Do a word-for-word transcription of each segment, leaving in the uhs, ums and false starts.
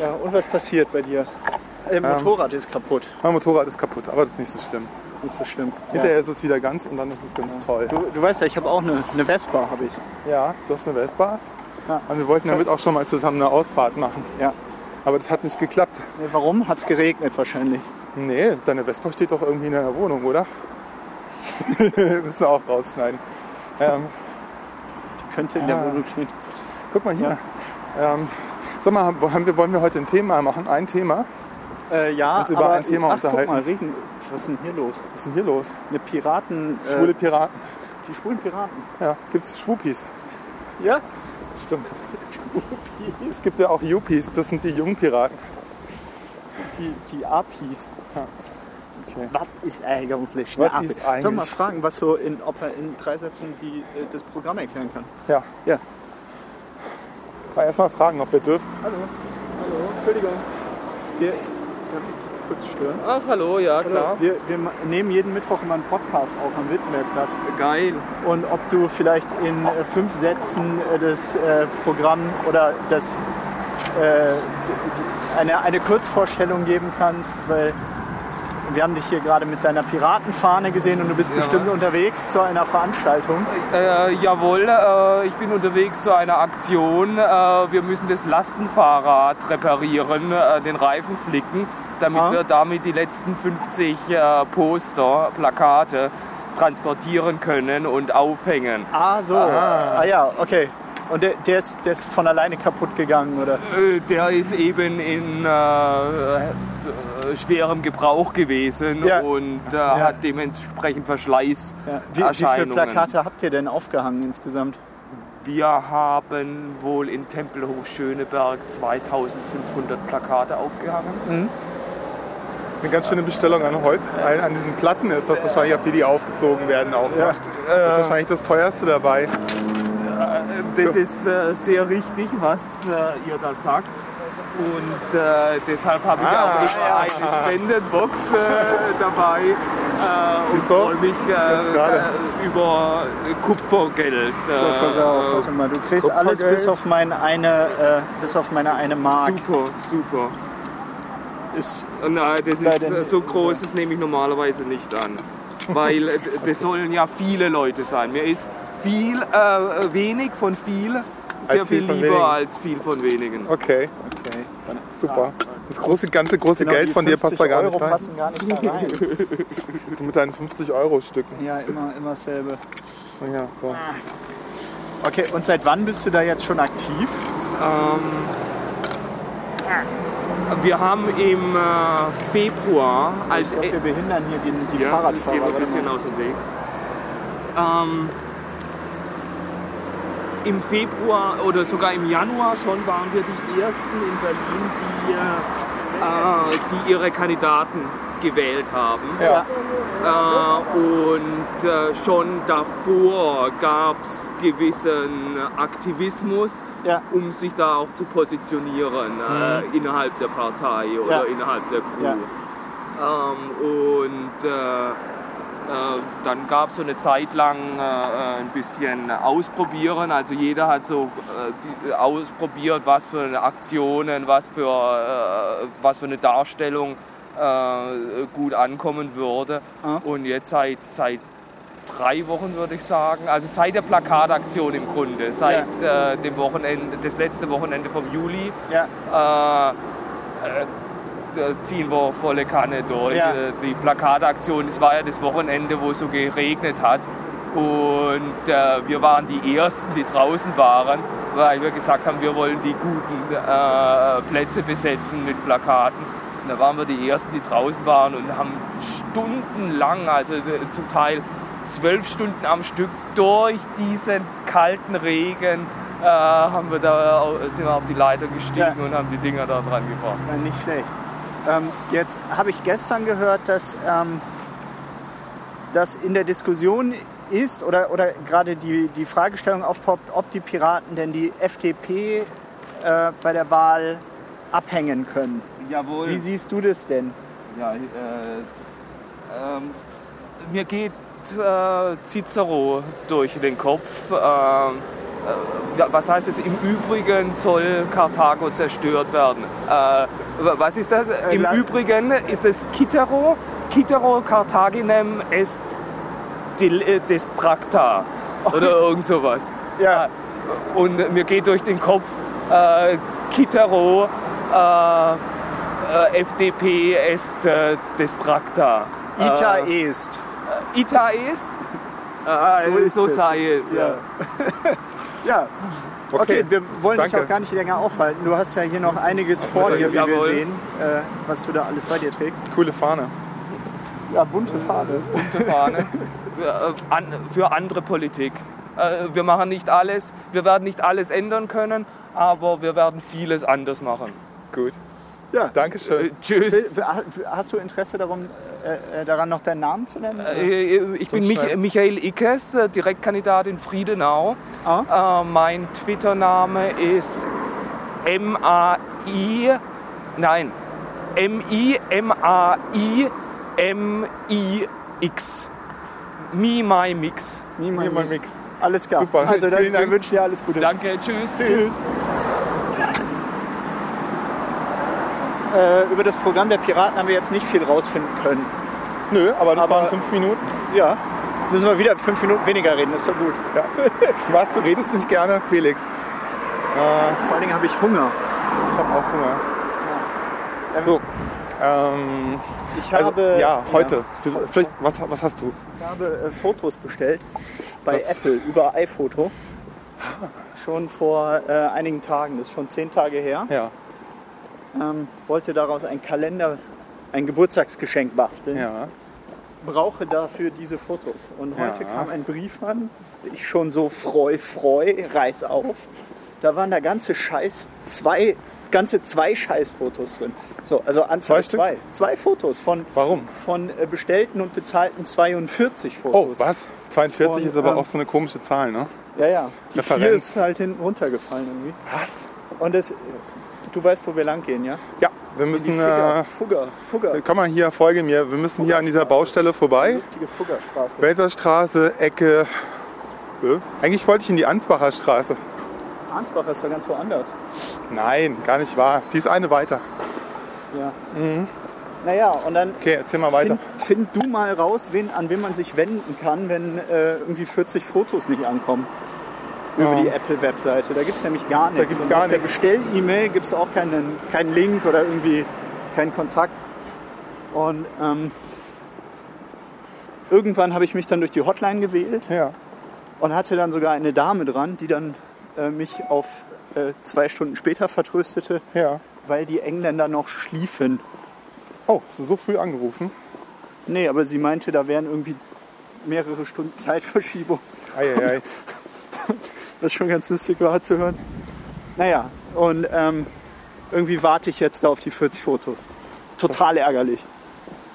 Ja, und was passiert bei dir? Dein ähm, Motorrad ist kaputt. Mein Motorrad ist kaputt, aber das ist nicht so schlimm. Das ist nicht so schlimm. Hinterher ja. ist es wieder ganz und dann ist es ganz ja. toll. Du, du weißt ja, ich habe auch eine, eine Vespa. Hab ich. Ja, du hast eine Vespa. Ja. Und wir wollten damit auch schon mal zusammen eine Ausfahrt machen. Ja. Aber das hat nicht geklappt. Nee, warum? Hat es geregnet wahrscheinlich. Nee, deine Vespa steht doch irgendwie in deiner Wohnung, oder? Müssen wir auch rausschneiden. Ähm, Die könnte in der Wohnung äh, stehen. Guck mal hier. Ja. Ähm, sag mal, haben wir, wollen wir heute ein Thema machen? Ein Thema? Äh, ja, uns über aber ein Thema ach, unterhalten. Guck mal, Regen. Was ist denn hier los? Was ist denn hier los? Eine Piraten... Äh, schwule Piraten. Die schwulen Piraten? Ja, gibt's Schwupis. Ja? Stimmt. Es gibt ja auch Yupis, das sind die jungen Piraten. Die, die Apis. Ja. Okay. Was ist eigentlich eine Apis? Eigentlich? Soll mal fragen, was so in, ob er in drei Sätzen die, das Programm erklären kann? Ja. Ja. Mal erstmal fragen, ob wir dürfen. Hallo. Hallo. Entschuldigung. Wir, darf ich kurz stören? Ach, hallo, ja, klar. Wir, wir nehmen jeden Mittwoch immer einen Podcast auf am Wittenbergplatz. Geil. Und ob du vielleicht in äh, fünf Sätzen äh, das äh, Programm oder das... Äh, Eine, eine Kurzvorstellung geben kannst, weil wir haben dich hier gerade mit deiner Piratenfahne gesehen und du bist ja. bestimmt unterwegs zu einer Veranstaltung. Äh, jawohl, äh, ich bin unterwegs zu einer Aktion. Äh, wir müssen das Lastenfahrrad reparieren, äh, den Reifen flicken, damit ja. wir damit die letzten fünfzig äh, Poster, Plakate transportieren können und aufhängen. Ah so, ah, ah ja, okay. Und der, der, ist, der ist von alleine kaputt gegangen, oder? Der ist eben in äh, schwerem Gebrauch gewesen ja. und äh, so, ja. hat dementsprechend Verschleißerscheinungen. Ja. Wie, wie viele Plakate habt ihr denn aufgehangen insgesamt? Wir haben wohl in Tempelhof-Schöneberg zweitausendfünfhundert Plakate aufgehangen. Mhm. Eine ganz schöne Bestellung an Holz. An, an diesen Platten ist das wahrscheinlich, auf die die aufgezogen werden auch. Ja. Das ist wahrscheinlich das teuerste dabei. Das ist äh, sehr richtig, was äh, ihr da sagt. Und äh, deshalb habe ich ah, auch ja, eine ah, Spendenbox äh, dabei äh, und freue mich äh, über Kupfergeld. So, pass auf, warte mal, du kriegst alles bis auf, mein eine, äh, bis auf meine eine Mark. Super, super. Ist Nein, das ist so groß, das nehme ich normalerweise nicht an. Weil das sollen ja viele Leute sein. Mir ist viel, äh, wenig von viel, sehr viel, viel lieber als viel von wenigen. Okay, okay. Dann super. Das große, ganze große genau, Geld von dir passt da gar nicht rein. Passen gar nicht da rein. Mit deinen fünfzig-Euro-Stücken. Ja, immer, immer dasselbe. Ja, so. Okay, und seit wann bist du da jetzt schon aktiv? Ähm, wir haben im äh, Februar... als glaub, wir behindern hier die, die ja, Fahrradfahrer. Ja, ein bisschen aus dem Weg. Ähm, Im Februar oder sogar im Januar schon waren wir die ersten in Berlin, die, äh, die ihre Kandidaten gewählt haben. Ja. Äh, und äh, schon davor gab es gewissen Aktivismus, ja. um sich da auch zu positionieren mhm. äh, innerhalb der Partei oder ja. innerhalb der Crew. Ja. Ähm, und äh, dann gab es so eine Zeit lang äh, ein bisschen Ausprobieren, also jeder hat so äh, die, ausprobiert, was für Aktionen, was für, äh, was für eine Darstellung äh, gut ankommen würde. Ah. Und jetzt seit, seit drei Wochen würde ich sagen, also seit der Plakataktion im Grunde, seit ja. äh, dem Wochenende, das letzte Wochenende vom Juli, ja. äh, äh, ziehen wir volle Kanne durch. Ja. Die Plakataktion, das war ja das Wochenende, wo es so geregnet hat. Und äh, wir waren die Ersten, die draußen waren, weil wir gesagt haben, wir wollen die guten äh, Plätze besetzen mit Plakaten. Und da waren wir die Ersten, die draußen waren und haben stundenlang, also zum Teil zwölf Stunden am Stück, durch diesen kalten Regen äh, haben wir da, sind wir auf die Leiter gestiegen ja. und haben die Dinger da dran gebracht. Ja, nicht schlecht. Ähm, jetzt habe ich gestern gehört, dass ähm, das in der Diskussion ist oder, oder gerade die, die Fragestellung aufpoppt, ob die Piraten denn die F D P äh, bei der Wahl abhängen können. Jawohl. Wie siehst du das denn? Ja, äh, ähm, mir geht äh, Cicero durch den Kopf. Äh, was heißt es, im Übrigen soll Karthago zerstört werden. Äh, was ist das? Im äh, Übrigen ist es Cicero. Cicero Carthaginem est destracta. Oder irgend sowas. Ja. Und mir geht durch den Kopf äh, Cicero äh, F D P est destracta. Ita äh, est. Ita est? Ah, so ist so es. Sei es. Ja. Ja. Okay, okay, wir wollen Danke. dich auch gar nicht länger aufhalten. Du hast ja hier noch einiges vor dir, wie wir sehen, äh, was du da alles bei dir trägst. Coole Fahne. Ja, bunte Fahne. Bunte Fahne. Für andere Politik. Wir machen nicht alles, wir werden nicht alles ändern können, aber wir werden vieles anders machen. Gut. Ja. Dankeschön. Äh, tschüss. Hast du Interesse darum, äh, daran, noch deinen Namen zu nennen? Äh, ich bin Mich- Michael Ickes, Direktkandidat in Friedenau. Ah. Äh, mein Twitter-Name ist M-A-I, nein, M-I-M-A-I-M-I-X. Mi, my, mix. Mi, my, mix. mix. Alles klar. Super. Also, dann, wir wünschen dir alles Gute. Danke, tschüss. Tschüss. tschüss. Über das Programm der Piraten haben wir jetzt nicht viel rausfinden können. Nö, aber das aber, waren fünf Minuten. Ja, müssen wir wieder fünf Minuten weniger reden, das ist doch gut. Ja. Was, du redest nicht gerne, Felix? Äh, Vor allen Dingen habe ich Hunger. Ich habe auch Hunger. Ja. Ähm, so, ähm, ich habe... Also, ja, heute. Ja. Vielleicht, was, was hast du? Ich habe äh, Fotos bestellt bei das. Apple über iPhoto. Schon vor äh, einigen Tagen, das ist schon zehn Tage her. Ja. Ähm, wollte daraus einen Kalender, ein Geburtstagsgeschenk basteln. Ja. Brauche dafür diese Fotos. Und heute ja. kam ein Brief an, ich schon so freu, freu, reiß auf. Da waren da ganze Scheiß, zwei, ganze zwei Scheißfotos drin. So, also Anzahl zwei. Zwei, zwei Fotos von, Warum? von äh, bestellten und bezahlten zweiundvierzig Fotos. Oh, was? zweiundvierzig und, ist aber ähm, auch so eine komische Zahl, ne? Ja, ja. Die Referenz. vier ist halt hinten runtergefallen irgendwie. Was? Und das... Du weißt, wo wir lang gehen, ja? Ja, wir müssen... Fugger, äh, Fugger, Fugger. Komm mal hier, folge mir. Wir müssen hier an dieser Baustelle vorbei. Die lustige Fuggerstraße. Welser Straße, Ecke... Äh? Eigentlich wollte ich in die Ansbacher Straße. Ansbacher ist doch ganz woanders. Nein, gar nicht wahr. Die ist eine weiter. Ja. Mhm. Naja, und dann... Okay, erzähl mal weiter. Find, find du mal raus, wen, an wen man sich wenden kann, wenn äh, irgendwie vierzig Fotos nicht ankommen. Über ja. die Apple-Webseite. Da gibt es nämlich gar nichts. Da gibt's gar nichts. Der Bestell-E-Mail gibt es auch keinen, keinen Link oder irgendwie keinen Kontakt. Und ähm, irgendwann habe ich mich dann durch die Hotline gewählt ja. und hatte dann sogar eine Dame dran, die dann äh, mich auf äh, zwei Stunden später vertröstete, ja. weil die Engländer noch schliefen. Oh, hast du so früh angerufen? Nee, aber sie meinte, da wären irgendwie mehrere Stunden Zeitverschiebung. Eieiei. Was schon ganz lustig war zu hören. Naja, und ähm, irgendwie warte ich jetzt da auf die vierzig Fotos. Total ärgerlich.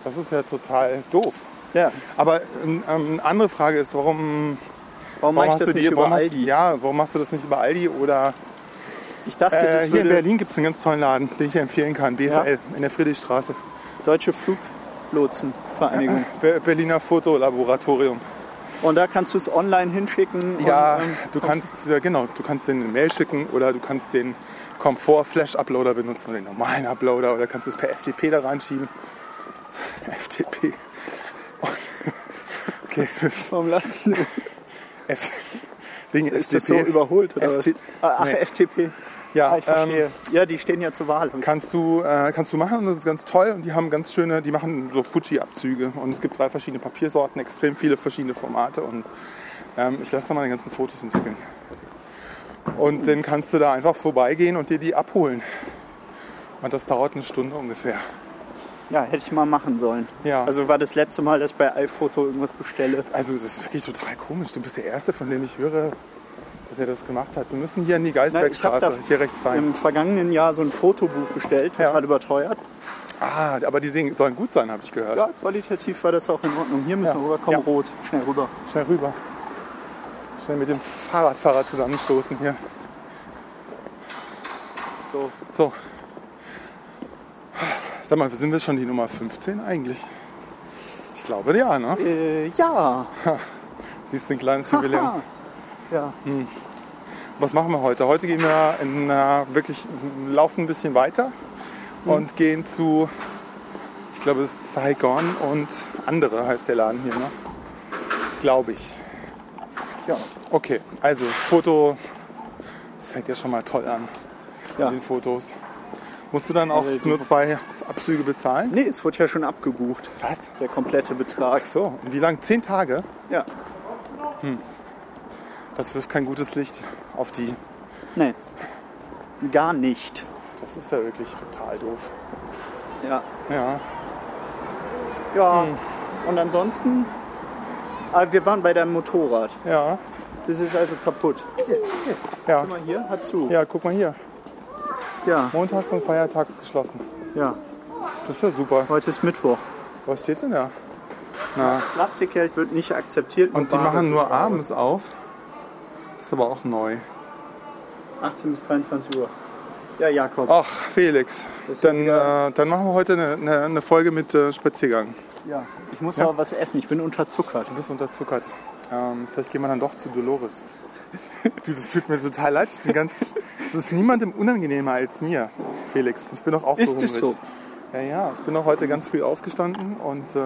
Das ist ja total doof. Ja. Aber ähm, eine andere Frage ist, warum... Warum, warum machst du das nicht die, über Aldi? Hast, ja, warum machst du das nicht über Aldi oder... Ich dachte, äh, das würde... Hier in Berlin gibt es einen ganz tollen Laden, den ich empfehlen kann. B V L, ja? In der Friedrichstraße. Deutsche Fluglotsenvereinigung. Ja, Berliner Fotolaboratorium. Und da kannst du es online hinschicken? Und, ja, ähm, du kannst, ja, genau, du kannst den eine Mail schicken oder du kannst den Komfort-Flash-Uploader benutzen oder den normalen Uploader oder kannst es per F T P da reinschieben. F T P. Okay. Warum lassen wir? Wegen F T P. Ist das so überholt oder F T- was? Ach, nee. F T P. Ja, ah, ich verstehe. Ähm, ja, die stehen ja zur Wahl. Kannst du, äh, kannst du machen und das ist ganz toll und die haben ganz schöne, die machen so Fuji-Abzüge und es gibt drei verschiedene Papiersorten, extrem viele verschiedene Formate und ähm, ich lasse da mal die ganzen Fotos entwickeln. Und dann kannst du da einfach vorbeigehen und dir die abholen. Und das dauert eine Stunde ungefähr. Ja, hätte ich mal machen sollen. Ja. Also war das letzte Mal, dass ich bei iPhoto irgendwas bestelle. Also das ist wirklich total komisch. Du bist der Erste, von dem ich höre, dass er das gemacht hat. Wir müssen hier in die Geisbergstraße. Nein, ich hab hier rechts rein. Im vergangenen Jahr so ein Fotobuch bestellt, total ja. überteuert. Ah, aber die sehen, sollen gut sein, habe ich gehört. Ja, qualitativ war das auch in Ordnung. Hier müssen ja. wir rüberkommen, ja. rot. Schnell rüber. Schnell rüber. Schnell mit dem Fahrradfahrer zusammenstoßen hier. So. So. Sag mal, sind wir schon die Nummer fünfzehn eigentlich? Ich glaube ja, ne? Äh, ja. Siehst du, ein kleines Jubiläum. Ja. Hm. was machen wir heute? Heute gehen wir in einer, wirklich laufen ein bisschen weiter und mhm. gehen zu, ich glaube, es ist Saigon und andere heißt der Laden hier, ne? Glaube ich. Ja. Okay, also Foto, das fängt ja schon mal toll an, ja. Mit den Fotos. Musst du dann auch also, nur zwei Abzüge bezahlen? Nee, es wurde ja schon abgebucht. Was? Der komplette Betrag. Ach so, und wie lang? Zehn Tage? Ja. Hm. Das wirft kein gutes Licht auf die. Nee, gar nicht. Das ist ja wirklich total doof. Ja. Ja. Ja, hm. Und ansonsten, aber wir waren bei deinem Motorrad. Ja. Das ist also kaputt. Hier, hier. Ja. Guck mal hier, hat zu. Ja, guck mal hier. Ja. Montags und feiertags geschlossen. Ja. Das ist ja super. Heute ist Mittwoch. Was steht denn da? Na. Plastikgeld wird nicht akzeptiert. Und die machen nur abends auf. Das ist aber auch neu. achtzehn bis dreiundzwanzig Uhr. Ja, Jakob. Ach, Felix. Dann, äh, dann machen wir heute eine, eine, eine Folge mit äh, Spaziergang. Ja. Ich muss ja. aber was essen. Ich bin unterzuckert. Du bist unterzuckert. Ähm, vielleicht gehen wir dann doch zu Dolores. Du, das tut mir total leid. Ich bin ganz. Es ist niemandem unangenehmer als mir, Felix. Ich bin doch auch so hungrig. Ist es so? Ja, ja. Ich bin auch heute ganz früh aufgestanden und, äh,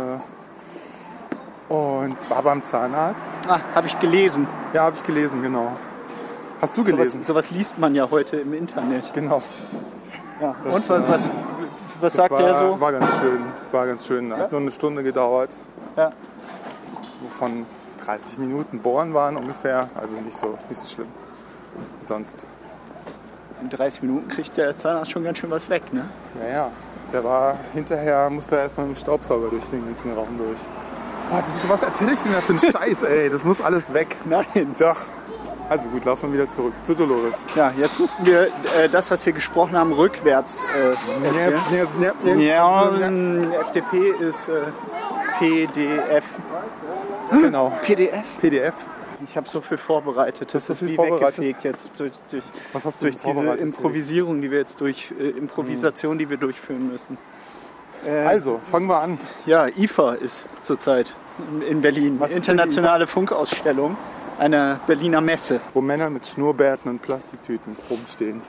und war beim Zahnarzt. Ah, habe ich gelesen. Ja, habe ich gelesen, genau. Hast du gelesen? So was, so was liest man ja heute im Internet. Genau. Ja. Das, und was, was, was sagt war, der so? War ganz schön. War ganz schön. Hat ja? nur eine Stunde gedauert. Ja. Wovon dreißig Minuten bohren waren ungefähr, also nicht so, nicht so schlimm. Sonst. In dreißig Minuten kriegt der Zahnarzt schon ganz schön was weg, ne? Ja, ja. Der war hinterher, musste er erstmal mit dem Staubsauger durch den ganzen Raum durch. Boah, das ist, was erzähl ich denn da für einen Scheiß, ey? Das muss alles weg. Nein. Doch. Also gut, laufen wir wieder zurück zu Dolores. Ja, jetzt mussten wir äh, das, was wir gesprochen haben, rückwärts äh, erzählen. Ja, ja, ja, ja, ja. F D P ist äh, P D F. Genau. P D F? P D F. Ich habe so viel vorbereitet. Das, das ist so viel vorbereitet. Jetzt durch, durch, was hast du durch diese Improvisierung, die wir jetzt durch äh, Improvisation, hm. die wir durchführen müssen. Äh, also fangen wir an. Ja, I F A ist zurzeit in Berlin. Was Internationale Funkausstellung einer Berliner Messe. Wo Männer mit Schnurrbärten und Plastiktüten rumstehen.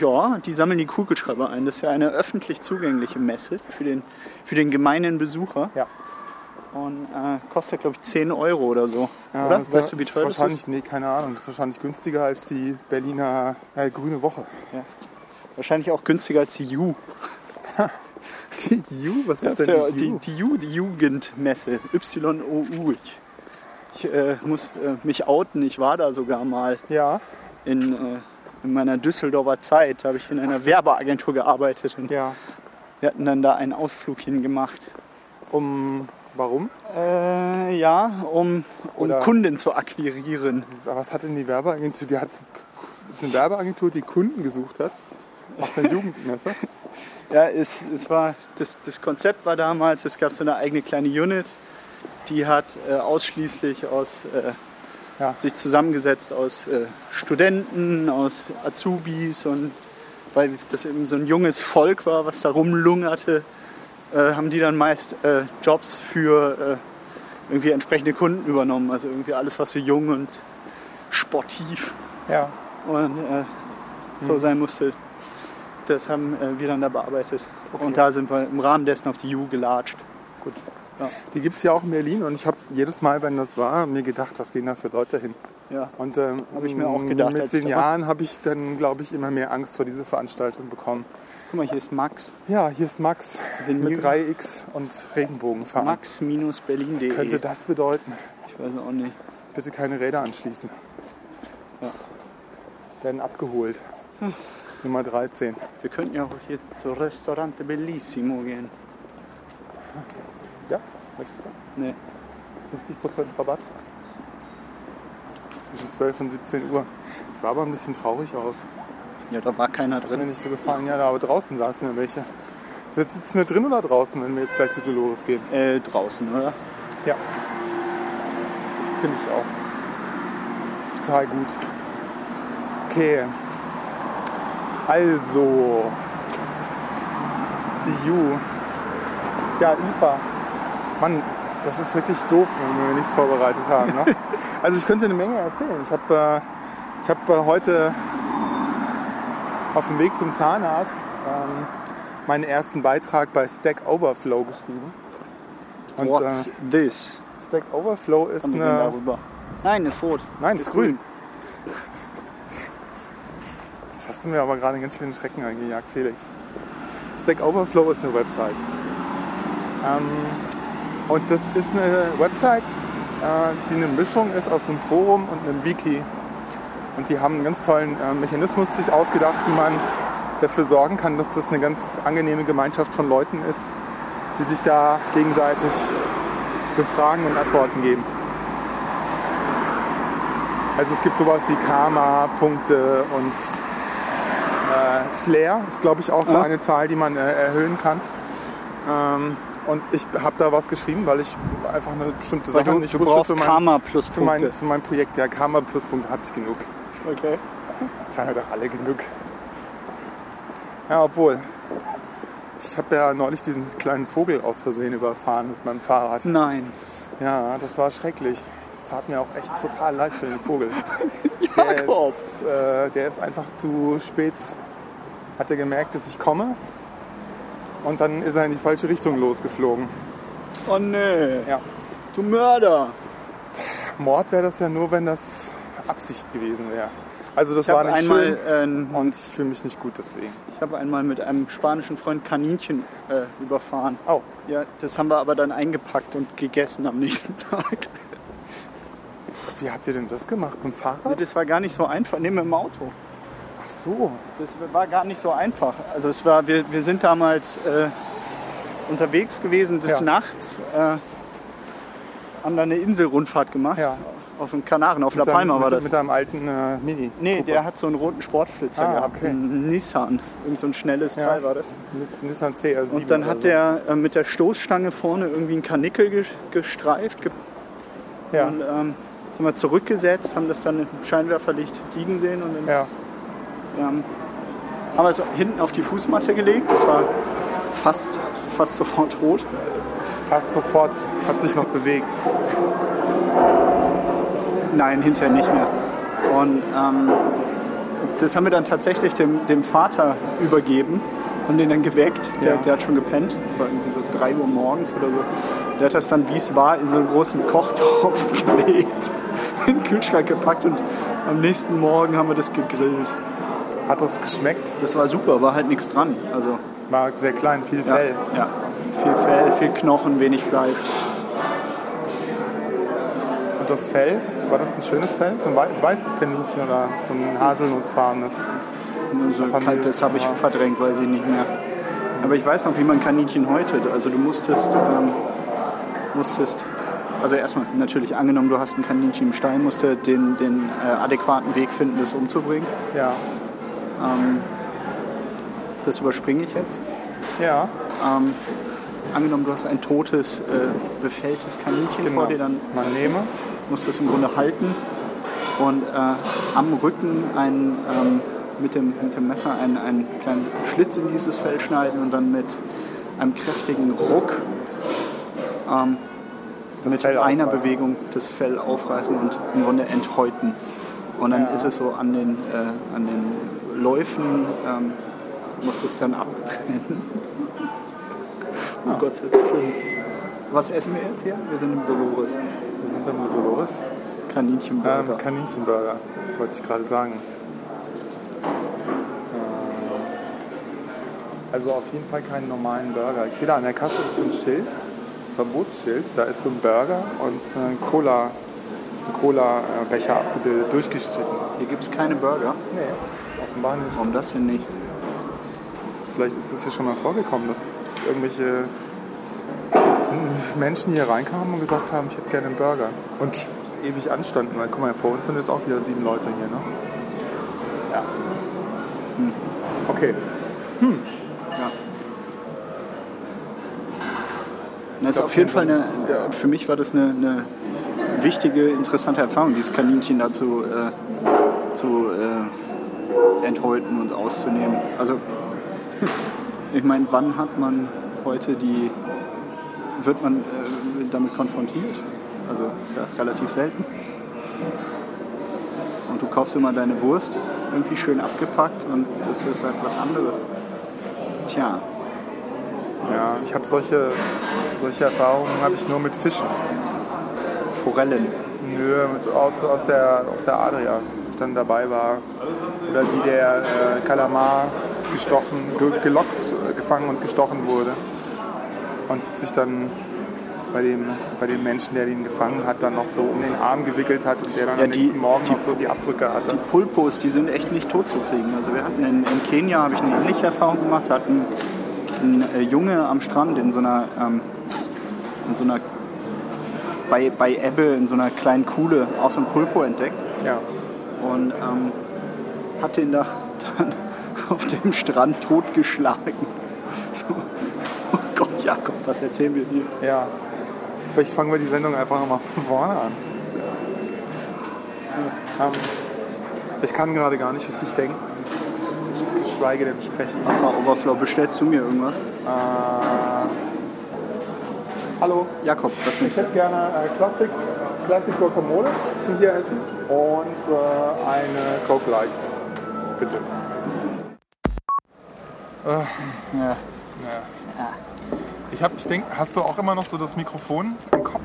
Ja, die sammeln die Kugelschreiber ein. Das ist ja eine öffentlich zugängliche Messe für den, für den gemeinen Besucher. Ja. Und äh, kostet, glaube ich, zehn Euro oder so, ja, oder? Weißt war, du, wie teuer das ist? Wahrscheinlich, nee, keine Ahnung. Das ist wahrscheinlich günstiger als die Berliner äh, Grüne Woche. Ja. Wahrscheinlich auch günstiger als die Ju. Die Ju? Was ist ja, denn die Ju? Die, die Ju, die Jugendmesse. Y O U. Ich, ich äh, muss äh, mich outen. Ich war da sogar mal. Ja. In, äh, in meiner Düsseldorfer Zeit. Da habe ich in einer Ach, Werbeagentur gearbeitet. Und ja. Wir hatten dann da einen Ausflug hingemacht. Um... Warum? Äh, ja, um, um Kunden zu akquirieren. Was hat denn die Werbeagentur? Die hat eine Werbeagentur, die Kunden gesucht hat auf der Jugendmesse. Ja, es, es war, das, das Konzept war damals, es gab so eine eigene kleine Unit, die hat äh, ausschließlich aus äh, ja. sich zusammengesetzt aus äh, Studenten, aus Azubis und weil das eben so ein junges Volk war, was da rumlungerte. Äh, haben die dann meist äh, Jobs für äh, irgendwie entsprechende Kunden übernommen. Also irgendwie alles, was so jung und sportiv ja. und äh, so mhm. sein musste. Das haben äh, wir dann da bearbeitet. Okay. Und da sind wir im Rahmen dessen auf die Ju gelatscht. Gut. Ja. Die gibt es ja auch in Berlin und ich habe jedes Mal, wenn das war, mir gedacht, was gehen da für Leute hin? Ja, und ähm, hab ich mir auch gedacht, mit den Jahren habe ich dann, glaube ich, immer mehr Angst vor dieser Veranstaltung bekommen. Guck mal, hier ist Max. Ja, hier ist Max Venue. Mit drei X und Regenbogenfarben. Max Berlin Punkt de. Was könnte das bedeuten? Ich weiß auch nicht. Bitte keine Räder anschließen. Ja. Werden abgeholt. Hm. Nummer dreizehn. Wir könnten ja auch hier zu Restaurante Bellissimo gehen. Ja? Möchtest du? Nee. fünfzig Prozent Rabatt. Zwischen zwölf und siebzehn Uhr. Das sah aber ein bisschen traurig aus. Ja, da war keiner drin. Hat mir nicht so gefallen. Ja, aber draußen saßen ja welche. Sitzen wir drin oder draußen, wenn wir jetzt gleich zu Dolores gehen? Äh, draußen, oder? Ja. Finde ich auch. Total gut. Okay. Also. Die Ju. Ja, I F A. Mann, das ist wirklich doof, wenn wir nichts vorbereitet haben, ne? Also ich könnte eine Menge erzählen. Ich habe... Äh, Ich habe heute auf dem Weg zum Zahnarzt ähm, meinen ersten Beitrag bei Stack Overflow geschrieben. Und, What's äh, this? Stack Overflow ist eine... Darüber. Nein, ist rot. Nein, ist, ist grün. grün. Das hast du mir aber gerade einen ganz schönen Schrecken eingejagt, Felix. Stack Overflow ist eine Website. Ähm, und das ist eine Website, äh, die eine Mischung ist aus einem Forum und einem Wiki. Und die haben einen ganz tollen äh, Mechanismus sich ausgedacht, wie man dafür sorgen kann, dass das eine ganz angenehme Gemeinschaft von Leuten ist, die sich da gegenseitig befragen und Antworten geben. Also es gibt sowas wie Karma, Punkte und äh, Flair. Ist, glaube ich, auch so eine Zahl, die man äh, erhöhen kann. Ähm, und ich habe da was geschrieben, weil ich einfach eine bestimmte Sache du, nicht du wusste. Für mein, Karma plus für mein, für mein Projekt. Ja, Karma plus Punkte habe ich genug. Okay. Das haben wir doch alle genug. Ja, obwohl. Ich habe ja neulich diesen kleinen Vogel aus Versehen überfahren mit meinem Fahrrad. Nein. Ja, das war schrecklich. Das tat mir auch echt total leid für den Vogel. Der ist, äh, der ist einfach zu spät, hat er gemerkt, dass ich komme. Und dann ist er in die falsche Richtung losgeflogen. Oh nee. Ja. Du Mörder. Mord wäre das ja nur, wenn das Absicht gewesen wäre. Also das ich war nicht einmal, schön äh, und ich fühle mich nicht gut deswegen. Ich habe einmal mit einem spanischen Freund Kaninchen äh, überfahren. Oh. Ja, das haben wir aber dann eingepackt und gegessen am nächsten Tag. Wie habt ihr denn das gemacht? Mit dem Fahrrad? Nee, das war gar nicht so einfach. Nee, mit dem Auto. Ach so. Das war gar nicht so einfach. Also es war, wir, wir sind damals äh, unterwegs gewesen des ja. Nachts. Äh, haben dann eine Inselrundfahrt gemacht. Ja. Auf den Kanaren, auf mit La Palma einem, war mit, das. Mit einem alten äh, Mini? Nee, der hat so einen roten Sportflitzer ah, gehabt. Okay. Ein Nissan. Irgend so ein schnelles ja. Teil war das. Nissan C R sieben. Und dann hat so. der äh, mit der Stoßstange vorne irgendwie einen Karnickel gestreift. Ge- ja. Und, ähm, sind wir zurückgesetzt, haben das dann im Scheinwerferlicht liegen sehen und dann ja. ähm, haben wir es hinten auf die Fußmatte gelegt. Das war fast, fast sofort tot. Fast sofort hat sich noch bewegt. Nein, hinterher nicht mehr. Und ähm, das haben wir dann tatsächlich dem, dem Vater übergeben und den dann geweckt. Der, ja. der hat schon gepennt. Es war irgendwie so drei Uhr morgens oder so. Der hat das dann, wie es war, in so einen großen Kochtopf gelegt, in den Kühlschrank gepackt und am nächsten Morgen haben wir das gegrillt. Hat das geschmeckt? Das war super, war halt nichts dran. Also war sehr klein, viel ja, Fell. Ja, viel Fell, viel Knochen, wenig Fleisch. Und das Fell? War das ein schönes Fell? Ein weißes Kaninchen oder so ein haselnussfarbenes? So das habe ich verdrängt, weiß ich nicht mehr. Aber ich weiß noch, wie man Kaninchen häutet. Also du musstest, ähm, musstest, also erstmal natürlich angenommen, du hast ein Kaninchen im Stall, musst du den, den äh, adäquaten Weg finden, das umzubringen. Ja. Ähm, das überspringe ich jetzt. Ja. Ähm, angenommen, du hast ein totes, äh, befälltes Kaninchen genau. vor dir, dann... Man nehme... musst das im Grunde halten und äh, am Rücken einen, ähm, mit, dem, mit dem Messer einen, einen kleinen Schlitz in dieses Fell schneiden und dann mit einem kräftigen Ruck ähm, mit einer Bewegung das Fell aufreißen und im Grunde enthäuten. Und dann ja. ist es so an den, äh, an den Läufen, ähm, musst du es dann abtrennen. oh ah. Gott sei Dank. Was essen wir jetzt hier? Wir sind im Dolores. Wir sind dann mit Dolores. Kaninchenburger. Ähm, Kaninchenburger, wollte ich gerade sagen. Äh, also auf jeden Fall keinen normalen Burger. Ich sehe da an der Kasse ist so ein Schild, Verbotsschild. Da ist so ein Burger und ein Cola, ein Cola-Becher abgebildet, durchgestrichen. Hier gibt es keine Burger? Nee, offenbar nicht. Warum das denn nicht? Das, vielleicht ist das hier schon mal vorgekommen, dass irgendwelche... Menschen hier reinkamen und gesagt haben, ich hätte gerne einen Burger. Und ewig anstanden, weil guck mal, vor uns sind jetzt auch wieder sieben Leute hier, ne? Ja. Hm. Okay. Hm. Ja. Das ist auf jeden Fall eine, ja. für mich war das eine, eine wichtige, interessante Erfahrung, dieses Kaninchen dazu äh, zu äh, enthäuten und auszunehmen. Also, ich meine, wann hat man heute die wird man äh, damit konfrontiert. Also ist ja relativ selten. Und du kaufst immer deine Wurst, irgendwie schön abgepackt, und das ist halt was anderes. Tja. Ja, ich habe solche, solche Erfahrungen habe ich nur mit Fischen. Forellen? Nö, mit, aus, aus, der, aus der Adria, wo ich dann dabei war. Oder wie der äh, Kalamar gestochen, ge, gelockt, gefangen und gestochen wurde. Und sich dann bei dem, bei dem Menschen, der ihn gefangen hat, dann noch so um den Arm gewickelt hat und der dann ja, am die, nächsten Morgen die, noch so die Abdrücke hatte. Die Pulpos, die sind echt nicht tot zu kriegen. Also wir hatten in, in Kenia, habe ich eine ähnliche Erfahrung gemacht, hatten ein Junge am Strand in so einer, ähm, in so einer bei, bei Ebbe in so einer kleinen Kuhle auch so einen Pulpo entdeckt. Ja. Und ähm, hat den da dann auf dem Strand totgeschlagen. So. Oh Gott, Jakob, was erzählen wir hier? Ja. Vielleicht fangen wir die Sendung einfach nochmal von vorne an. Ja. Ähm, ich kann gerade gar nicht richtig denken. Ich schweige dem Sprechen. Ach, Overflow, bestellst du mir irgendwas? Äh, hallo. Jakob, was nimmst du? Ich hätte gerne Classic äh, Guacamole zum Bieressen und äh, eine Coke Light. Bitte. Äh, ja. Ja. Ja. Ich hab, ich denke, hast du auch immer noch so das Mikrofon im Kopf?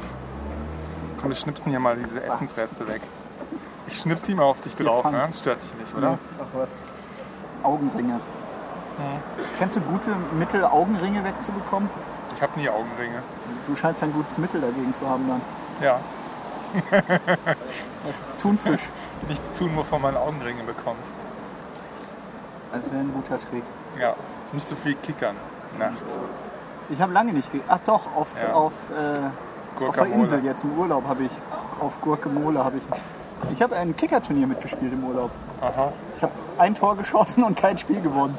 Komm, wir schnipsen hier mal diese Essensreste weg. Ich schnips die mal auf dich drauf, ne? Stört dich nicht, oder? Ja. Ach was. Augenringe. Mhm. Kennst du gute Mittel, Augenringe wegzubekommen? Ich habe nie Augenringe. Du scheinst ein gutes Mittel dagegen zu haben dann. Ja. Thunfisch. Nichts tun, wovon man Augenringe bekommt. Das wäre ein guter Trick. Ja, nicht so viel kickern nachts. Ich habe lange nicht gekickert. Ach doch, auf, ja. auf, äh, auf der Insel jetzt im Urlaub habe ich, auf Gurkemole habe ich... Ich habe ein Kickerturnier mitgespielt im Urlaub. Aha. Ich habe ein Tor geschossen und kein Spiel gewonnen.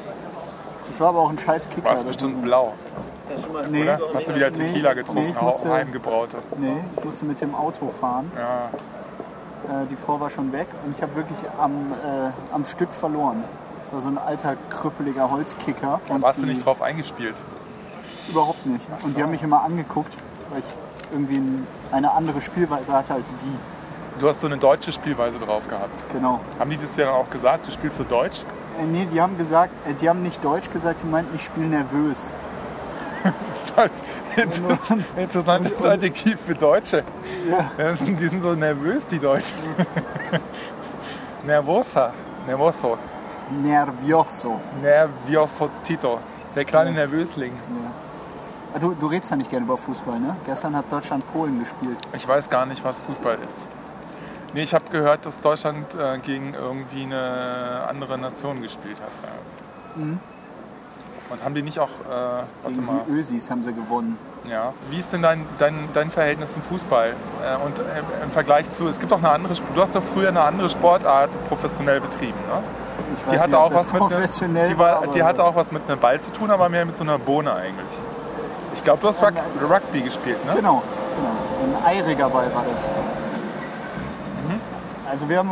Das war aber auch ein scheiß Kicker. Warst bestimmt blau. Nee. Oder? Hast du wieder Tequila getrunken, nee, musste, heimgebraute? Nee, ich musste mit dem Auto fahren. Ja. Äh, die Frau war schon weg und ich habe wirklich am, äh, am Stück verloren. Das war so ein alter, krüppeliger Holzkicker. Und warst du nicht drauf eingespielt? Überhaupt nicht. Ach so. Und die haben mich immer angeguckt, weil ich irgendwie eine andere Spielweise hatte als die. Du hast so eine deutsche Spielweise drauf gehabt. Genau. Haben die das ja dann auch gesagt, du spielst so Deutsch? Äh, nee, die haben gesagt, äh, die haben nicht Deutsch gesagt, die meinten, ich spiele nervös. Das ist halt interessantes Adjektiv für Deutsche. Ja. Die sind so nervös, die Deutschen. Nervosa. Nervoso. Nervioso. Nervioso Tito. Der kleine Nervösling. Ja. Du, du redest ja nicht gerne über Fußball, ne? Gestern hat Deutschland Polen gespielt. Ich weiß gar nicht, was Fußball ist. Nee, ich habe gehört, dass Deutschland äh, gegen irgendwie eine andere Nation gespielt hat. Ja. Mhm. Und haben die nicht auch... Äh, warte gegen mal. Die Ösis haben sie gewonnen. Ja. Wie ist denn dein, dein, dein Verhältnis zum Fußball? Äh, und äh, im Vergleich zu... Es gibt auch eine andere... Du hast doch früher eine andere Sportart professionell betrieben, ne? Ich weiß die hatte nicht, auch was mit professionell ne, die, war, die hatte auch was mit einem Ball zu tun, aber mehr mit so einer Bohne eigentlich. Ich glaube, du hast Rug, Rugby gespielt, ne? Genau, genau. Ein eiriger Ball war das. Mhm. Also wir haben,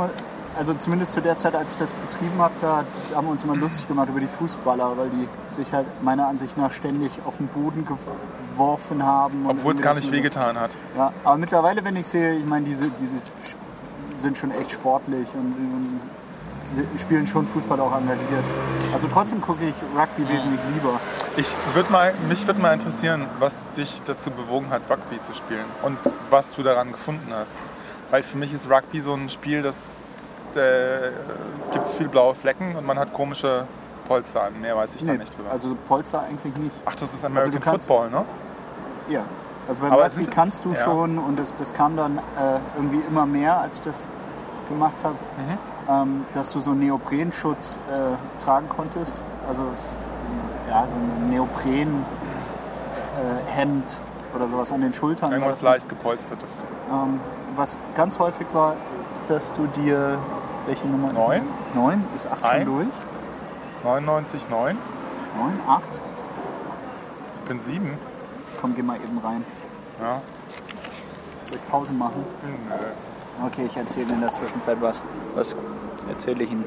also zumindest zu der Zeit, als ich das betrieben habe, da haben wir uns immer mhm. lustig gemacht über die Fußballer, weil die sich halt meiner Ansicht nach ständig auf den Boden geworfen haben. Obwohl es gar nicht wehgetan hat. Ja, aber mittlerweile, wenn ich sehe, ich meine, diese, diese sind schon echt sportlich und, und spielen schon Fußball auch engagiert. Also trotzdem gucke ich Rugby ja. wesentlich lieber. Ich würd mal, mich würde mal interessieren, was dich dazu bewogen hat, Rugby zu spielen und was du daran gefunden hast. Weil für mich ist Rugby so ein Spiel, das äh, gibt es viel blaue Flecken und man hat komische Polster an. Mehr weiß ich nee, da nicht drüber. Also Polster eigentlich nicht. Ach, das ist American also kannst, Football, ne? Ja. Also beim Rugby kannst du ja. schon und das, das kam dann äh, irgendwie immer mehr, als ich das gemacht habe. Mhm. Dass du so einen Neoprenschutz äh, tragen konntest. Also ja, so ein Neoprenhemd äh, oder sowas an den Schultern. Irgendwas leicht gepolstertes. Ähm, was ganz häufig war, dass du dir, welche Nummer? neun? neun ist acht schon durch. neunundneunzig, neun. neun, acht. Ich bin sieben. Komm, geh mal eben rein. Ja. Soll ich Pause machen? Nö. Hm. Okay, ich erzähle in der Zwischenzeit was. Was erzähle ich Ihnen?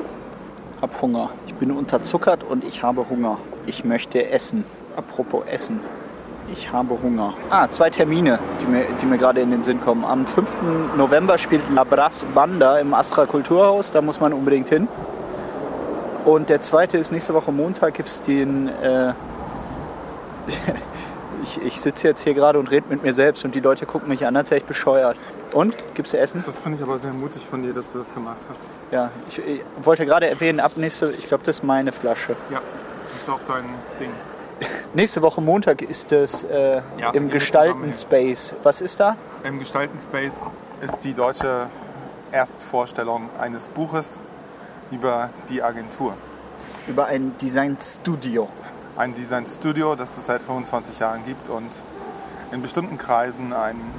Ich habe Hunger. Ich bin unterzuckert und ich habe Hunger. Ich möchte essen. Apropos Essen. Ich habe Hunger. Ah, zwei Termine, die mir, die mir gerade in den Sinn kommen. Am fünften November spielt La Brass Banda im Astra Kulturhaus, da muss man unbedingt hin. Und der zweite ist nächste Woche Montag, gibt es den... Äh ich ich sitze jetzt hier gerade und rede mit mir selbst und die Leute gucken mich an, als wäre ich bescheuert. Und? Gibt's dir Essen? Das fand ich aber sehr mutig von dir, dass du das gemacht hast. Ja, ich, ich wollte gerade erwähnen, ab nächste... Ich glaube, das ist meine Flasche. Ja, das ist auch dein Ding. Nächste Woche Montag ist es äh, ja, im Gestaltenspace. Was ist da? Im Gestaltenspace ist die deutsche Erstvorstellung eines Buches über die Agentur. Über ein Designstudio. Ein Designstudio, das es seit fünfundzwanzig Jahren gibt und in bestimmten Kreisen einen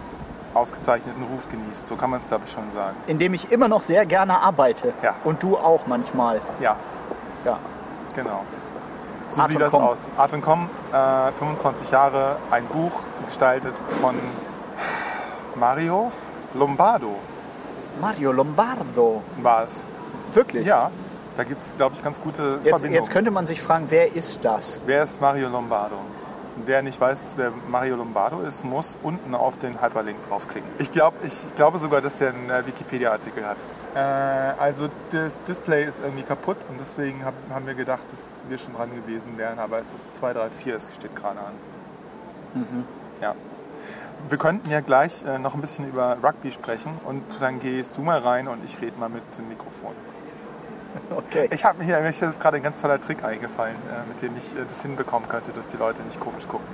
ausgezeichneten Ruf genießt. So kann man es, glaube ich, schon sagen. In dem ich immer noch sehr gerne arbeite. Ja. Und du auch manchmal. Ja. Ja. Genau. So sieht das aus. Art und Com, äh, fünfundzwanzig Jahre, ein Buch, gestaltet von Mario Lombardo. Mario Lombardo? War es. Wirklich? Ja, da gibt es, glaube ich, ganz gute jetzt, Verbindungen. Jetzt könnte man sich fragen, wer ist das? Wer ist Mario Lombardo? Wer nicht weiß, wer Mario Lombardo ist, muss unten auf den Hyperlink draufklicken. Ich glaube ich glaube sogar, dass der einen Wikipedia-Artikel hat. Äh, also das Display ist irgendwie kaputt und deswegen hab, haben wir gedacht, dass wir schon dran gewesen wären, aber es ist zwei drei vier, es steht gerade an. Mhm. Ja. Wir könnten ja gleich äh, noch ein bisschen über Rugby sprechen und dann gehst du mal rein und ich rede mal mit dem Mikrofon. Okay. Ich habe mir hier das ist gerade ein ganz toller Trick eingefallen, äh, mit dem ich äh, das hinbekommen könnte, dass die Leute nicht komisch gucken.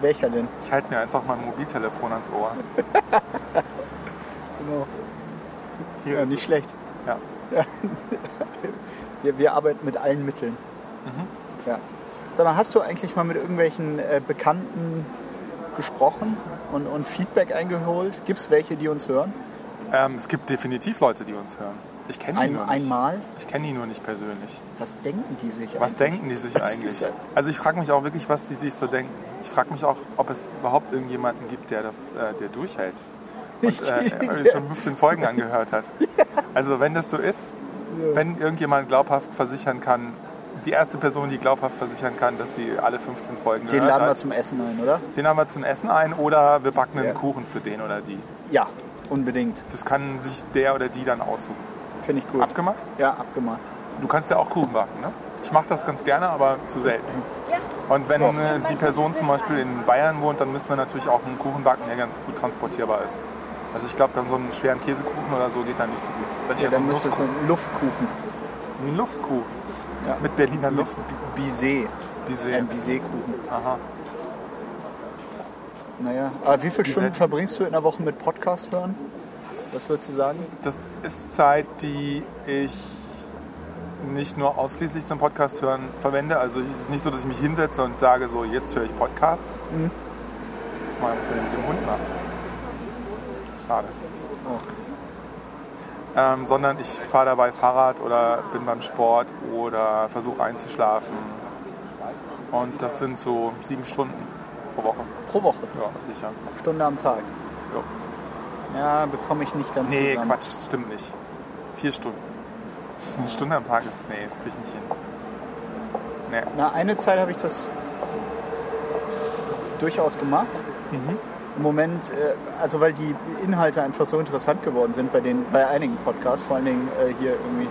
Welcher denn? Ich halte mir einfach mein Mobiltelefon ans Ohr. Genau. Hier ja, ist nicht es. Schlecht. Ja. Ja. Wir, wir arbeiten mit allen Mitteln. Mhm. Ja. Sag mal, hast du eigentlich mal mit irgendwelchen äh, Bekannten gesprochen und, und Feedback eingeholt? Gibt es welche, die uns hören? Ähm, es gibt definitiv Leute, die uns hören. Ich kenne die Ein, nur nicht. Einmal? Ich kenne die nur nicht persönlich. Was denken die sich eigentlich? Was denken die sich eigentlich? Also ich frage mich auch wirklich, was die sich so denken. Ich frage mich auch, ob es überhaupt irgendjemanden gibt, der das, äh, der durchhält. Und äh, schon fünfzehn Folgen angehört hat. Also wenn das so ist, wenn irgendjemand glaubhaft versichern kann, die erste Person, die glaubhaft versichern kann, dass sie alle fünfzehn Folgen den gehört hat. Den laden wir zum Essen ein, oder? Den haben wir zum Essen ein oder wir backen einen ja. Kuchen für den oder die. Ja, unbedingt. Das kann sich der oder die dann aussuchen. Finde ich gut. Abgemacht? Ja, abgemacht. Du kannst ja auch Kuchen backen, ne? Ich mache das ganz gerne, aber zu selten. Ja. Und wenn ja. die Person zum Beispiel in Bayern wohnt, dann müssen wir natürlich auch einen Kuchen backen, der ganz gut transportierbar ist. Also ich glaube, dann so einen schweren Käsekuchen oder so geht dann nicht so gut. Dann, ja, eher dann so müsste es so ein Luftkuchen. Ein Luftkuchen? Ja. Mit Berliner Luft? Bisee. Bisee. Ein Biseekuchen. Aha. Naja, aber wie viele Stunden verbringst du in der Woche mit Podcast hören? Was würdest du sagen? Das ist Zeit, die ich nicht nur ausschließlich zum Podcast hören verwende. Also es ist nicht so, dass ich mich hinsetze und sage so, jetzt höre ich Podcasts. Mhm. Mal, was er mit dem Hund macht. Schade. Oh. Ähm, sondern ich fahre dabei Fahrrad oder bin beim Sport oder versuche einzuschlafen. Und das sind so sieben Stunden pro Woche. Pro Woche? Ja, sicher. Stunde am Tag? Jo. Ja, bekomme ich nicht ganz nee, zusammen. Nee, Quatsch, stimmt nicht. Vier Stunden. Eine Stunde am Tag ist, nee, das kriege ich nicht hin. Nee. Na, eine Zeit habe ich das durchaus gemacht. Mhm. Im Moment, also weil die Inhalte einfach so interessant geworden sind bei den, bei einigen Podcasts, vor allen Dingen hier irgendwie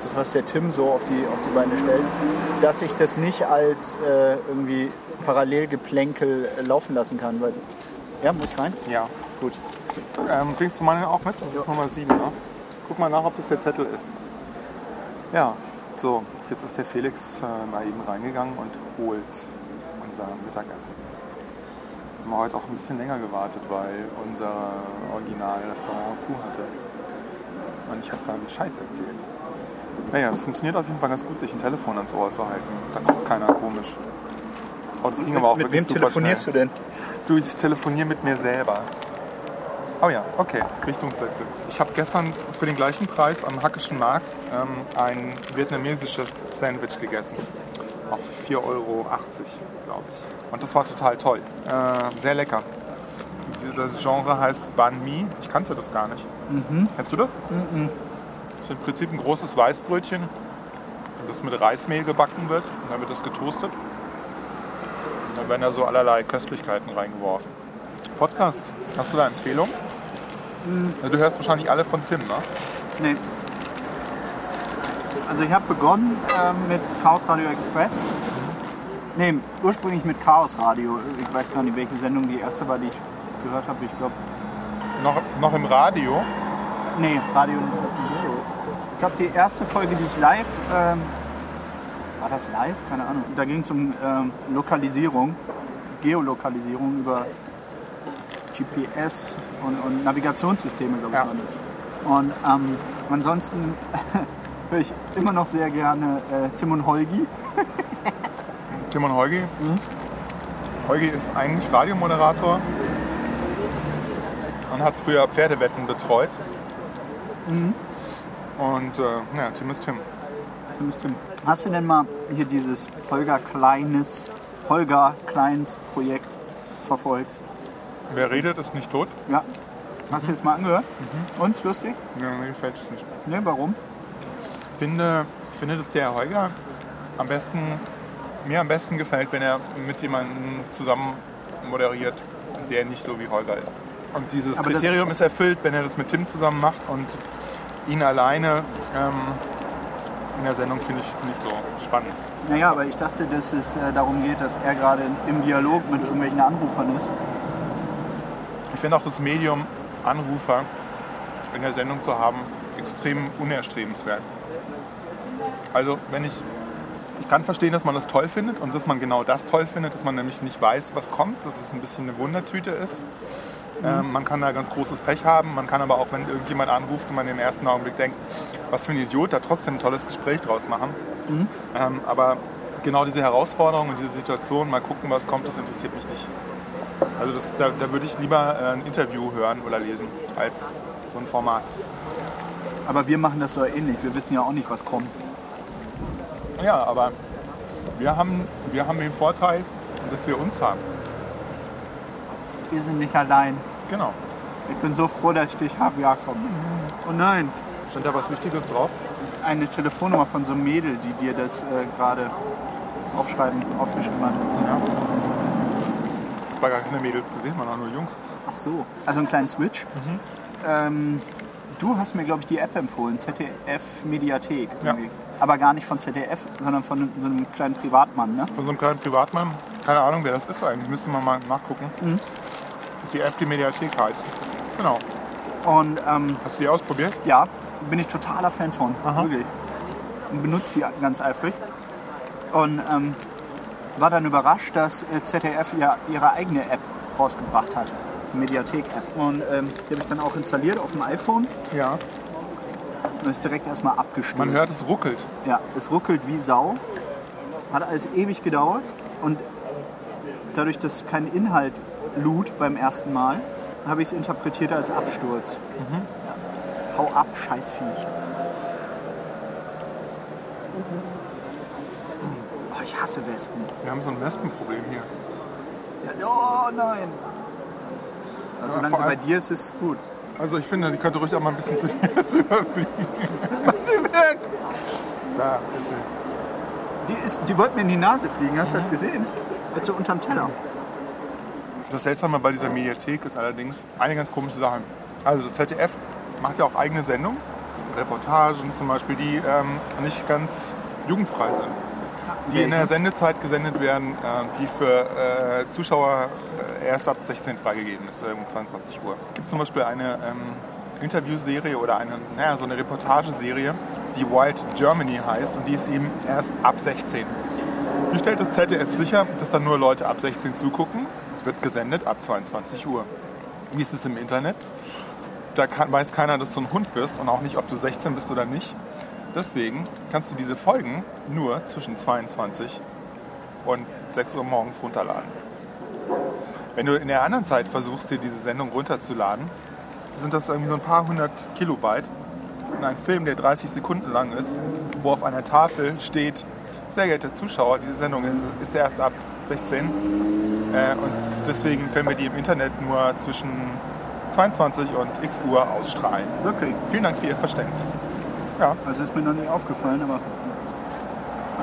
das, was der Tim so auf die, auf die Beine stellt, dass ich das nicht als äh, irgendwie Parallelgeplänkel laufen lassen kann. Weil, ja, muss ich rein? Ja. Gut. Ähm, bringst du meine auch mit? Das ist Nummer sieben, ne? Guck mal nach, ob das der Zettel ist. Ja, so, jetzt ist der Felix äh, mal eben reingegangen und holt unser Mittagessen. Wir haben heute auch ein bisschen länger gewartet, weil unser Original-Restaurant zu hatte. Und ich habe da einen Scheiß erzählt. Naja, es funktioniert auf jeden Fall ganz gut, sich ein Telefon ans Ohr zu halten. Da kommt keiner komisch. Oh, das ging aber auch wirklich super schnell. Mit wem telefonierst du denn? Du, ich telefoniere mit mir selber. Oh ja, okay, Richtungswechsel. Ich habe gestern für den gleichen Preis am Hackischen Markt ähm, ein vietnamesisches Sandwich gegessen. Auf vier Euro achtzig, glaube ich. Und das war total toll. Äh, sehr lecker. Das Genre heißt Banh Mi. Ich kannte das gar nicht. Mhm. Kennst du das? Mhm. Das ist im Prinzip ein großes Weißbrötchen, das mit Reismehl gebacken wird. Und dann wird das getoastet. Da werden ja so allerlei Köstlichkeiten reingeworfen. Podcast, hast du da Empfehlung? Mhm. Du hörst wahrscheinlich alle von Tim, ne? Nee. Also ich habe begonnen äh, mit Chaos Radio Express. Nee, ursprünglich mit Chaos Radio. Ich weiß gar nicht, welche Sendung die erste war, die ich gehört habe. Ich glaube... Noch, noch im Radio? Nee, Radio nicht. Ich glaube, die erste Folge, die ich live... Ähm, war das live? Keine Ahnung. Da ging es um ähm, Lokalisierung, Geolokalisierung über G P S und, und Navigationssysteme, glaube ich. Ja. Und ähm, ansonsten höre ich immer noch sehr gerne äh, Tim und Holgi. Tim und Holgi? Mhm. Holgi ist eigentlich Radiomoderator und hat früher Pferdewetten betreut. Mhm. Und äh, ja, Tim ist Tim. Tim ist Tim. Hast du denn mal hier dieses Holger Kleines, Holger Kleins Projekt verfolgt? Wer redet, ist nicht tot. Ja. Hast du jetzt mal angehört? Mhm. Und, ist lustig? Ja, mir gefällt es nicht. Ne, warum? Ich finde, finde, dass der Herr Holger am besten, mir am besten gefällt, wenn er mit jemandem zusammen moderiert, der nicht so wie Holger ist. Und dieses Aber Kriterium ist erfüllt, wenn er das mit Tim zusammen macht und ihn alleine... Ähm, in der Sendung finde ich nicht so spannend. Naja, aber ich dachte, dass es äh, darum geht, dass er gerade im Dialog mit irgendwelchen Anrufern ist. Ich finde auch das Medium Anrufer in der Sendung zu haben extrem unerstrebenswert. Also wenn ich, ich kann verstehen, dass man das toll findet und dass man genau das toll findet, dass man nämlich nicht weiß, was kommt, dass es ein bisschen eine Wundertüte ist. Mhm. Ähm, man kann da ganz großes Pech haben, man kann aber auch, wenn irgendjemand anruft und man im ersten Augenblick denkt, was für ein Idiot, da trotzdem ein tolles Gespräch draus machen. Mhm. Ähm, aber genau diese Herausforderung und diese Situation, mal gucken, was kommt, das interessiert mich nicht. Also das, da, da würde ich lieber äh, ein Interview hören oder lesen, als so ein Format. Aber wir machen das so ähnlich, wir wissen ja auch nicht, was kommt. Ja, aber wir haben, wir haben den Vorteil, dass wir uns haben. Wir sind nicht allein. Genau. Ich bin so froh, dass ich dich habe, Jakob. Oh nein. Stand da was Wichtiges drauf? Eine Telefonnummer von so einem Mädel, die dir das äh, gerade aufschreiben, aufgeschrieben hat. Ja. Ich habe gar keine Mädels gesehen, man hat nur Jungs. Ach so. Also einen kleinen Switch. Mhm. Ähm, du hast mir, glaube ich, die App empfohlen, Z D F-Mediathek. Ja. Aber gar nicht von Z D F, sondern von so einem kleinen Privatmann, ne? Von so einem kleinen Privatmann? Keine Ahnung, wer das ist eigentlich. Müsste man mal nachgucken. Mhm. Die App, die Mediathek heißt. Genau. Und, ähm, hast du die ausprobiert? Ja, bin ich totaler Fan von. Aha. Wirklich. Und benutze die ganz eifrig. Und ähm, war dann überrascht, dass Z D F ja ihre eigene App rausgebracht hat. Die Mediathek-App. Und ähm, die habe ich dann auch installiert auf dem iPhone. Ja. Und ist direkt erstmal abgestürzt. Man hört, es ruckelt. Ja, es ruckelt wie Sau. Hat alles ewig gedauert. Und dadurch, dass kein Inhalt lud beim ersten Mal, habe ich es interpretiert als Absturz. Mhm. Ja. Hau ab, scheiß Viech. Oh, ich hasse Wespen. Wir haben so ein Wespenproblem hier. Ja, oh nein. Also ja, solange sie bei dir ist, ist es gut. Also ich finde, die könnte ruhig auch mal ein bisschen zu dir rüberfliegen. Was sie weg? Da ist sie. Die, ist, die wollte mir in die Nase fliegen, hast du mhm. das gesehen? Jetzt so unterm Teller. Das Seltsame bei dieser Mediathek ist allerdings eine ganz komische Sache. Also das Z D F macht ja auch eigene Sendungen, Reportagen zum Beispiel, die ähm, nicht ganz jugendfrei sind. Die in der Sendezeit gesendet werden, äh, die für äh, Zuschauer äh, erst ab sechzehn freigegeben ist, äh, um zweiundzwanzig Uhr. Es gibt zum Beispiel eine ähm, Interviewserie oder eine, naja, so eine Reportageserie, die Wild Germany heißt und die ist eben erst ab sechzehn. Wie stellt das Z D F sicher, dass dann nur Leute ab sechzehn zugucken? Wird gesendet ab zweiundzwanzig Uhr. Wie ist es im Internet? Da kann, weiß keiner, dass du ein Hund bist und auch nicht, ob du sechzehn bist oder nicht. Deswegen kannst du diese Folgen nur zwischen zweiundzwanzig und sechs Uhr morgens runterladen. Wenn du in der anderen Zeit versuchst, dir diese Sendung runterzuladen, sind das irgendwie so ein paar hundert Kilobyte in einem Film, der dreißig Sekunden lang ist, wo auf einer Tafel steht, sehr geehrter Zuschauer, diese Sendung ist, ist erst ab sechzehn. Und deswegen können wir die im Internet nur zwischen zweiundzwanzig und x Uhr ausstrahlen. Wirklich? Vielen Dank für Ihr Verständnis. Ja. Also ist mir noch nicht aufgefallen, aber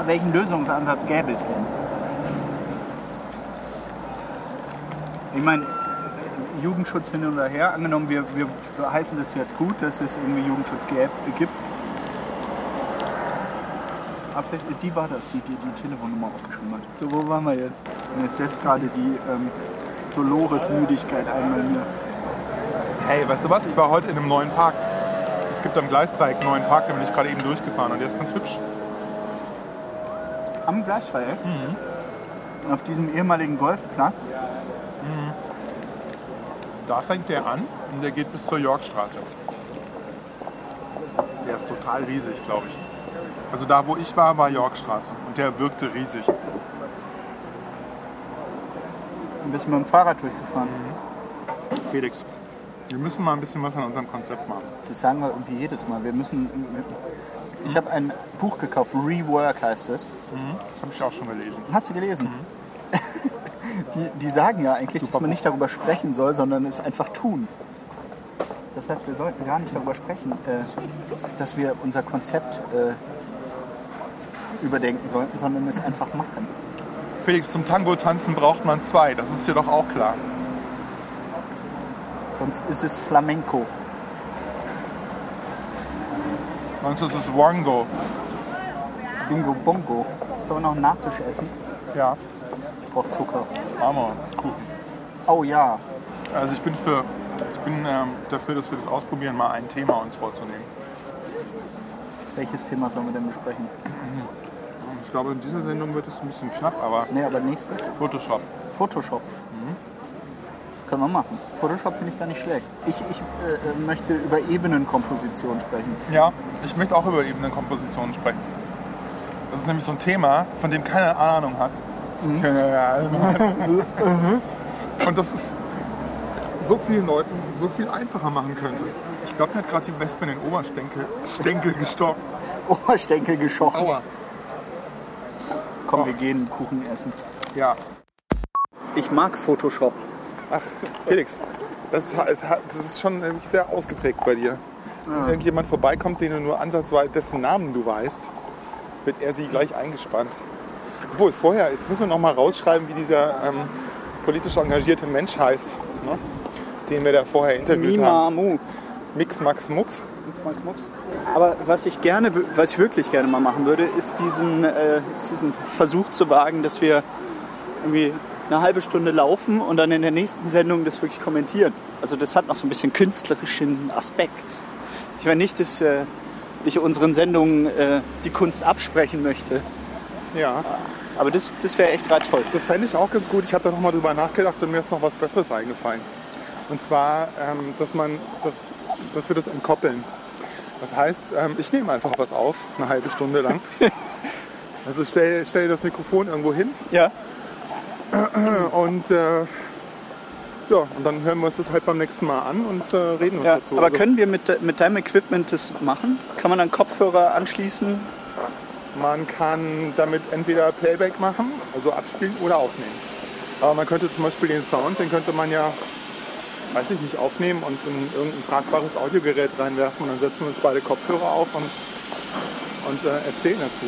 welchen Lösungsansatz gäbe es denn? Ich meine, Jugendschutz hin und her, angenommen, wir, wir heißen das jetzt gut, dass es irgendwie Jugendschutz gibt. Absichtlich, die war das, die die, die Telefonnummer aufgeschrieben hat. So, wo waren wir jetzt? Und jetzt setzt gerade die ähm, Dolores-Müdigkeit ein bei mir. Hey, weißt du was? Ich war heute in einem neuen Park. Es gibt am Gleisdreieck einen neuen Park, da bin ich gerade eben durchgefahren und der ist ganz hübsch. Am Gleisdreieck? Mhm. Auf diesem ehemaligen Golfplatz? Mhm. Da fängt der an und der geht bis zur Yorkstraße. Der ist total riesig, glaube ich. Also da, wo ich war, war Yorkstraße und der wirkte riesig. Ein bisschen mit dem Fahrrad durchgefahren. Mhm. Felix, wir müssen mal ein bisschen was an unserem Konzept machen. Das sagen wir irgendwie jedes Mal. Wir müssen. Ich mhm. habe ein Buch gekauft, Rework heißt es. Mhm. Das habe ich auch schon gelesen. Hast du gelesen? Mhm. die, die sagen ja eigentlich, Super dass man nicht darüber sprechen soll, sondern es einfach tun. Das heißt, wir sollten gar nicht darüber sprechen, äh, dass wir unser Konzept äh, überdenken sollten, sondern es einfach machen. Felix, zum Tango tanzen braucht man zwei, das ist dir doch auch klar. Sonst ist es Flamenco. Sonst ist es Wango. Bingo Bongo. Sollen wir noch einen Nachtisch essen? Ja. Ich brauche Zucker. Hammer. Kuchen. Oh ja. Also ich bin für, ich bin ähm, dafür, dass wir das ausprobieren, mal ein Thema uns vorzunehmen. Welches Thema sollen wir denn besprechen? Ich glaube, in dieser Sendung wird es ein bisschen knapp, aber... Nee, aber nächste? Photoshop. Photoshop. Mhm. Können wir machen. Photoshop finde ich gar nicht schlecht. Ich, ich äh, möchte über Ebenenkomposition sprechen. Ja, ich möchte auch über Ebenenkomposition sprechen. Das ist nämlich so ein Thema, von dem keine Ahnung hat. Mhm. Keine Ahnung hat. Und das ist so vielen Leuten so viel einfacher machen könnte. Ich glaube, mir hat gerade die Vespa in den Oberstenkel Stenkel gestochen. Oberstenkel geschochen. Aua. Komm, wir gehen Kuchen essen. Ja. Ich mag Photoshop. Ach, Felix, das ist, das ist schon sehr ausgeprägt bei dir. Wenn ja. jemand vorbeikommt, den du nur ansatzweise, dessen Namen du weißt, wird er sie gleich eingespannt. Obwohl, vorher, jetzt müssen wir noch mal rausschreiben, wie dieser ähm, politisch engagierte Mensch heißt, ne? Den wir da vorher interviewt Mima haben. Mu. Mix, Max, Mux. Mix, Max, Mux. Aber was ich gerne, was ich wirklich gerne mal machen würde, ist diesen, äh, ist diesen Versuch zu wagen, dass wir irgendwie eine halbe Stunde laufen und dann in der nächsten Sendung das wirklich kommentieren. Also das hat noch so ein bisschen künstlerischen Aspekt. Ich meine nicht, dass äh, ich unseren Sendungen äh, die Kunst absprechen möchte. Ja. Aber das, das wäre echt reizvoll. Das fände ich auch ganz gut. Ich habe da nochmal drüber nachgedacht und mir ist noch was Besseres eingefallen. Und zwar, ähm, dass, man, dass, dass wir das entkoppeln. Das heißt, ich nehme einfach was auf, eine halbe Stunde lang. Also stell, stell das Mikrofon irgendwo hin. Ja. Und, äh, ja, und dann hören wir uns das halt beim nächsten Mal an und äh, reden was ja, dazu. Aber also, können wir mit, mit deinem Equipment das machen? Kann man dann Kopfhörer anschließen? Man kann damit entweder Playback machen, also abspielen oder aufnehmen. Aber man könnte zum Beispiel den Sound, den könnte man ja... weiß ich nicht, aufnehmen und in irgendein tragbares Audiogerät reinwerfen. Dann setzen wir uns beide Kopfhörer auf und, und äh, erzählen dazu.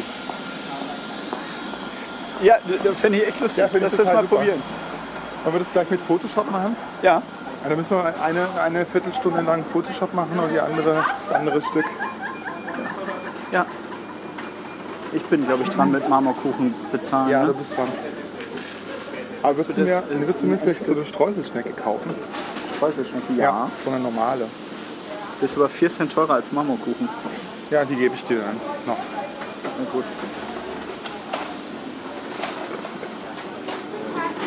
Ja, finde ich echt lustig. Ja, lass das mal super. Probieren. Sollen wir das gleich mit Photoshop machen? Ja. Ja, dann müssen wir eine, eine Viertelstunde lang Photoshop machen und die andere, das andere Stück. Ja. Ich bin, glaube ich, dran mit Marmorkuchen bezahlen. Ja, ne? Du bist dran. Aber würdest du, du mir, würdest du mir vielleicht so eine Streuselschnecke kaufen? Streuselschnecke, ja. Ja, so eine normale. Das ist aber vier Cent teurer als Marmorkuchen. Ja, die gebe ich dir dann noch. Na gut.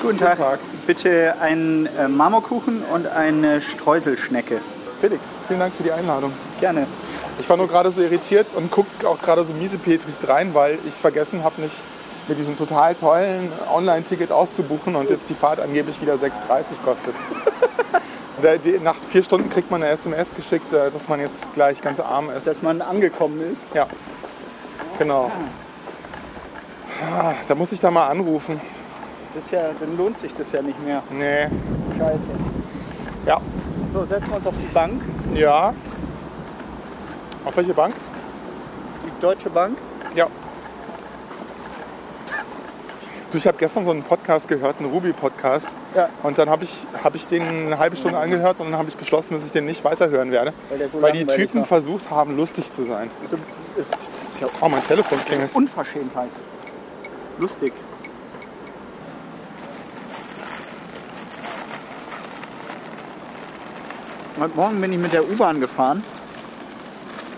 Guten Tag. Guten Tag. Bitte einen Marmorkuchen und eine Streuselschnecke. Felix, vielen Dank für die Einladung. Gerne. Ich war nur gerade so irritiert und gucke auch gerade so miesepetrig rein, weil ich vergessen habe, nicht mit diesem total tollen Online-Ticket auszubuchen und jetzt die Fahrt angeblich wieder sechs Euro dreißig kostet. Nach vier Stunden kriegt man eine S M S geschickt, dass man jetzt gleich ganz arm ist. Dass man angekommen ist? Ja, genau. Da muss ich da mal anrufen. Das ja, dann lohnt sich das ja nicht mehr. Nee. Scheiße. Ja. So, setzen wir uns auf die Bank. Ja. Auf welche Bank? Die Deutsche Bank. Ja. Du, ich habe gestern so einen Podcast gehört, einen Ruby-Podcast. Ja. Und dann habe ich, hab ich den eine halbe Stunde angehört und dann habe ich beschlossen, dass ich den nicht weiterhören werde. Weil, so weil die Typen versucht haben, lustig zu sein. Also, das ist ja oh, mein Telefon klingelt. Unverschämtheit. Lustig. Heute Morgen bin ich mit der U-Bahn gefahren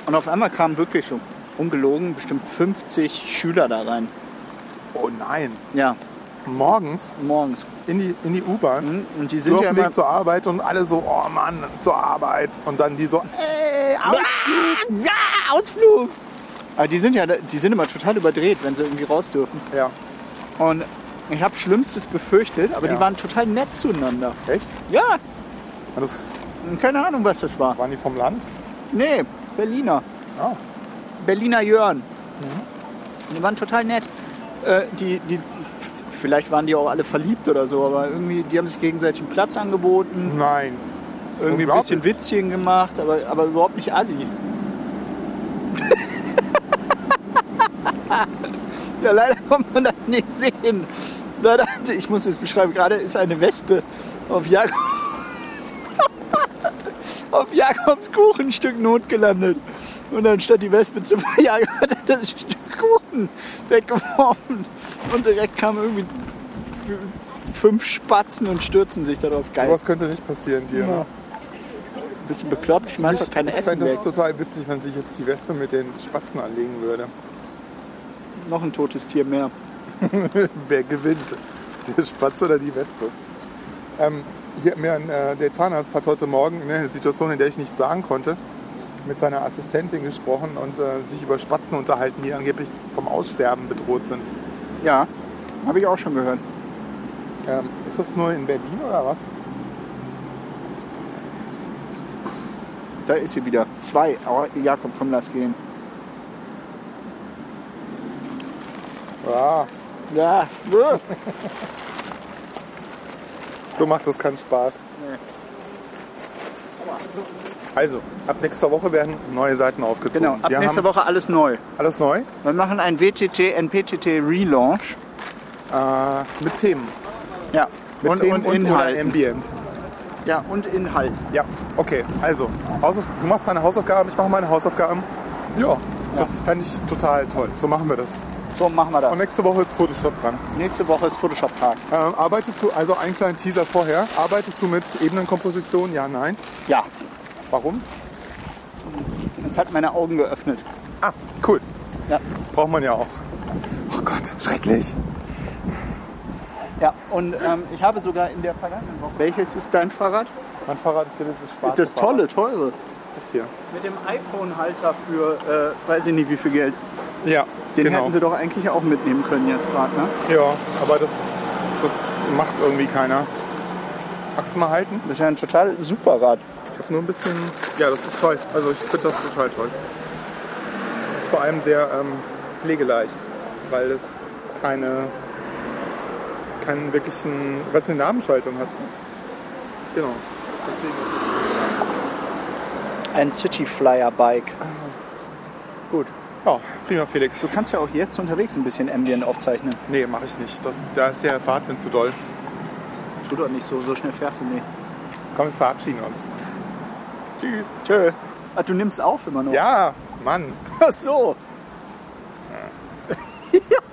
und auf einmal kamen wirklich, ungelogen, bestimmt fünfzig Schüler da rein. Oh nein. Ja. Morgens? Morgens. In die, in die U-Bahn? Und die sind so ja auf dem Weg zur Arbeit und alle so, oh Mann, zur Arbeit. Und dann die so, ey, Ausflug! Ja, Ausflug! Aber die sind ja, die sind immer total überdreht, wenn sie irgendwie raus dürfen. Ja. Und ich habe Schlimmstes befürchtet, aber ja. Die waren total nett zueinander. Echt? Ja. Das keine Ahnung, was das war. Waren die vom Land? Nee, Berliner. Oh. Berliner Jörn. Mhm. Die waren total nett. Äh, die, die, vielleicht waren die auch alle verliebt oder so, aber irgendwie, die haben sich gegenseitig einen Platz angeboten. Nein. Irgendwie ein bisschen Witzchen gemacht, aber, aber überhaupt nicht assi. Ja, leider konnte man das nicht sehen. Leider, ich muss es beschreiben, gerade ist eine Wespe auf Jakob. Auf Jakobs Kuchenstück Not gelandet. Und dann statt die Wespe zu verjagen, hat er das Stück Kuchen weggeworfen. Und direkt kamen irgendwie fünf Spatzen und stürzen sich darauf. Geil. So was könnte nicht passieren dir, ja. Ne? Ein bisschen bekloppt, schmeißt doch keine Essen weg. Ich fände das total witzig, wenn sich jetzt die Wespe mit den Spatzen anlegen würde. Noch ein totes Tier mehr. Wer gewinnt? Der Spatz oder die Wespe? Ähm, Hier, mir, äh, der Zahnarzt hat heute Morgen in einer Situation, in der ich nichts sagen konnte, mit seiner Assistentin gesprochen und äh, sich über Spatzen unterhalten, die angeblich vom Aussterben bedroht sind. Ja, habe ich auch schon gehört. Ähm, ist das nur in Berlin oder was? Da ist sie wieder. Zwei. Oh, Jakob, komm, lass gehen. Ah. Ja. Ja. So macht das keinen Spaß. Nee. Also, ab nächster Woche werden neue Seiten aufgezogen. Genau, ab Wir nächster Woche alles neu. Alles neu? Wir machen ein W T T N P T T Relaunch. Äh, mit Themen. Ja. Mit und, Themen und, und Inhalt. Ambient. Ja, und Inhalt. Ja, okay. Also, du machst deine Hausaufgaben, ich mache meine Hausaufgaben. Ja, ja. Das fände ich total toll. So machen wir das. So machen wir das. Und nächste Woche ist Photoshop dran. Nächste Woche ist Photoshop-Tag. Ähm, arbeitest du, also einen kleinen Teaser vorher, arbeitest du mit Ebenenkomposition? Ja, nein? Ja. Warum? Es hat meine Augen geöffnet. Ah, cool. Ja. Braucht man ja auch. Oh Gott, schrecklich. Ja, und ähm, ich habe sogar in der vergangenen Woche... Welches ist dein Fahrrad? Mein Fahrrad ist hier dieses schwarze Das tolle, Fahrrad. Teure. Das hier. Mit dem iPhone-Halter für, äh, weiß ich nicht wie viel Geld. Ja. Den genau. Hätten sie doch eigentlich auch mitnehmen können jetzt gerade, ne? Ja, aber das, das macht irgendwie keiner. Magst du mal halten? Das ist ja ein total super Rad. Ich habe nur ein bisschen... Ja, das ist toll. Also ich finde das total toll. Es ist vor allem sehr ähm, pflegeleicht, weil es keine... keinen wirklichen... was eine Nabenschaltung hat. Genau. Deswegen ist es ein City-Flyer-Bike. Ah. Gut. Ja, prima, Felix. Du kannst ja auch jetzt unterwegs ein bisschen Ambient aufzeichnen. Nee, mache ich nicht. Das, da ist der Fahrtwind zu doll. Tu doch nicht so, so schnell fährst du nicht. Komm, wir verabschieden uns. Tschüss. Tschö. Ah, du nimmst auf immer noch? Ja, Mann. Ach so. Ja.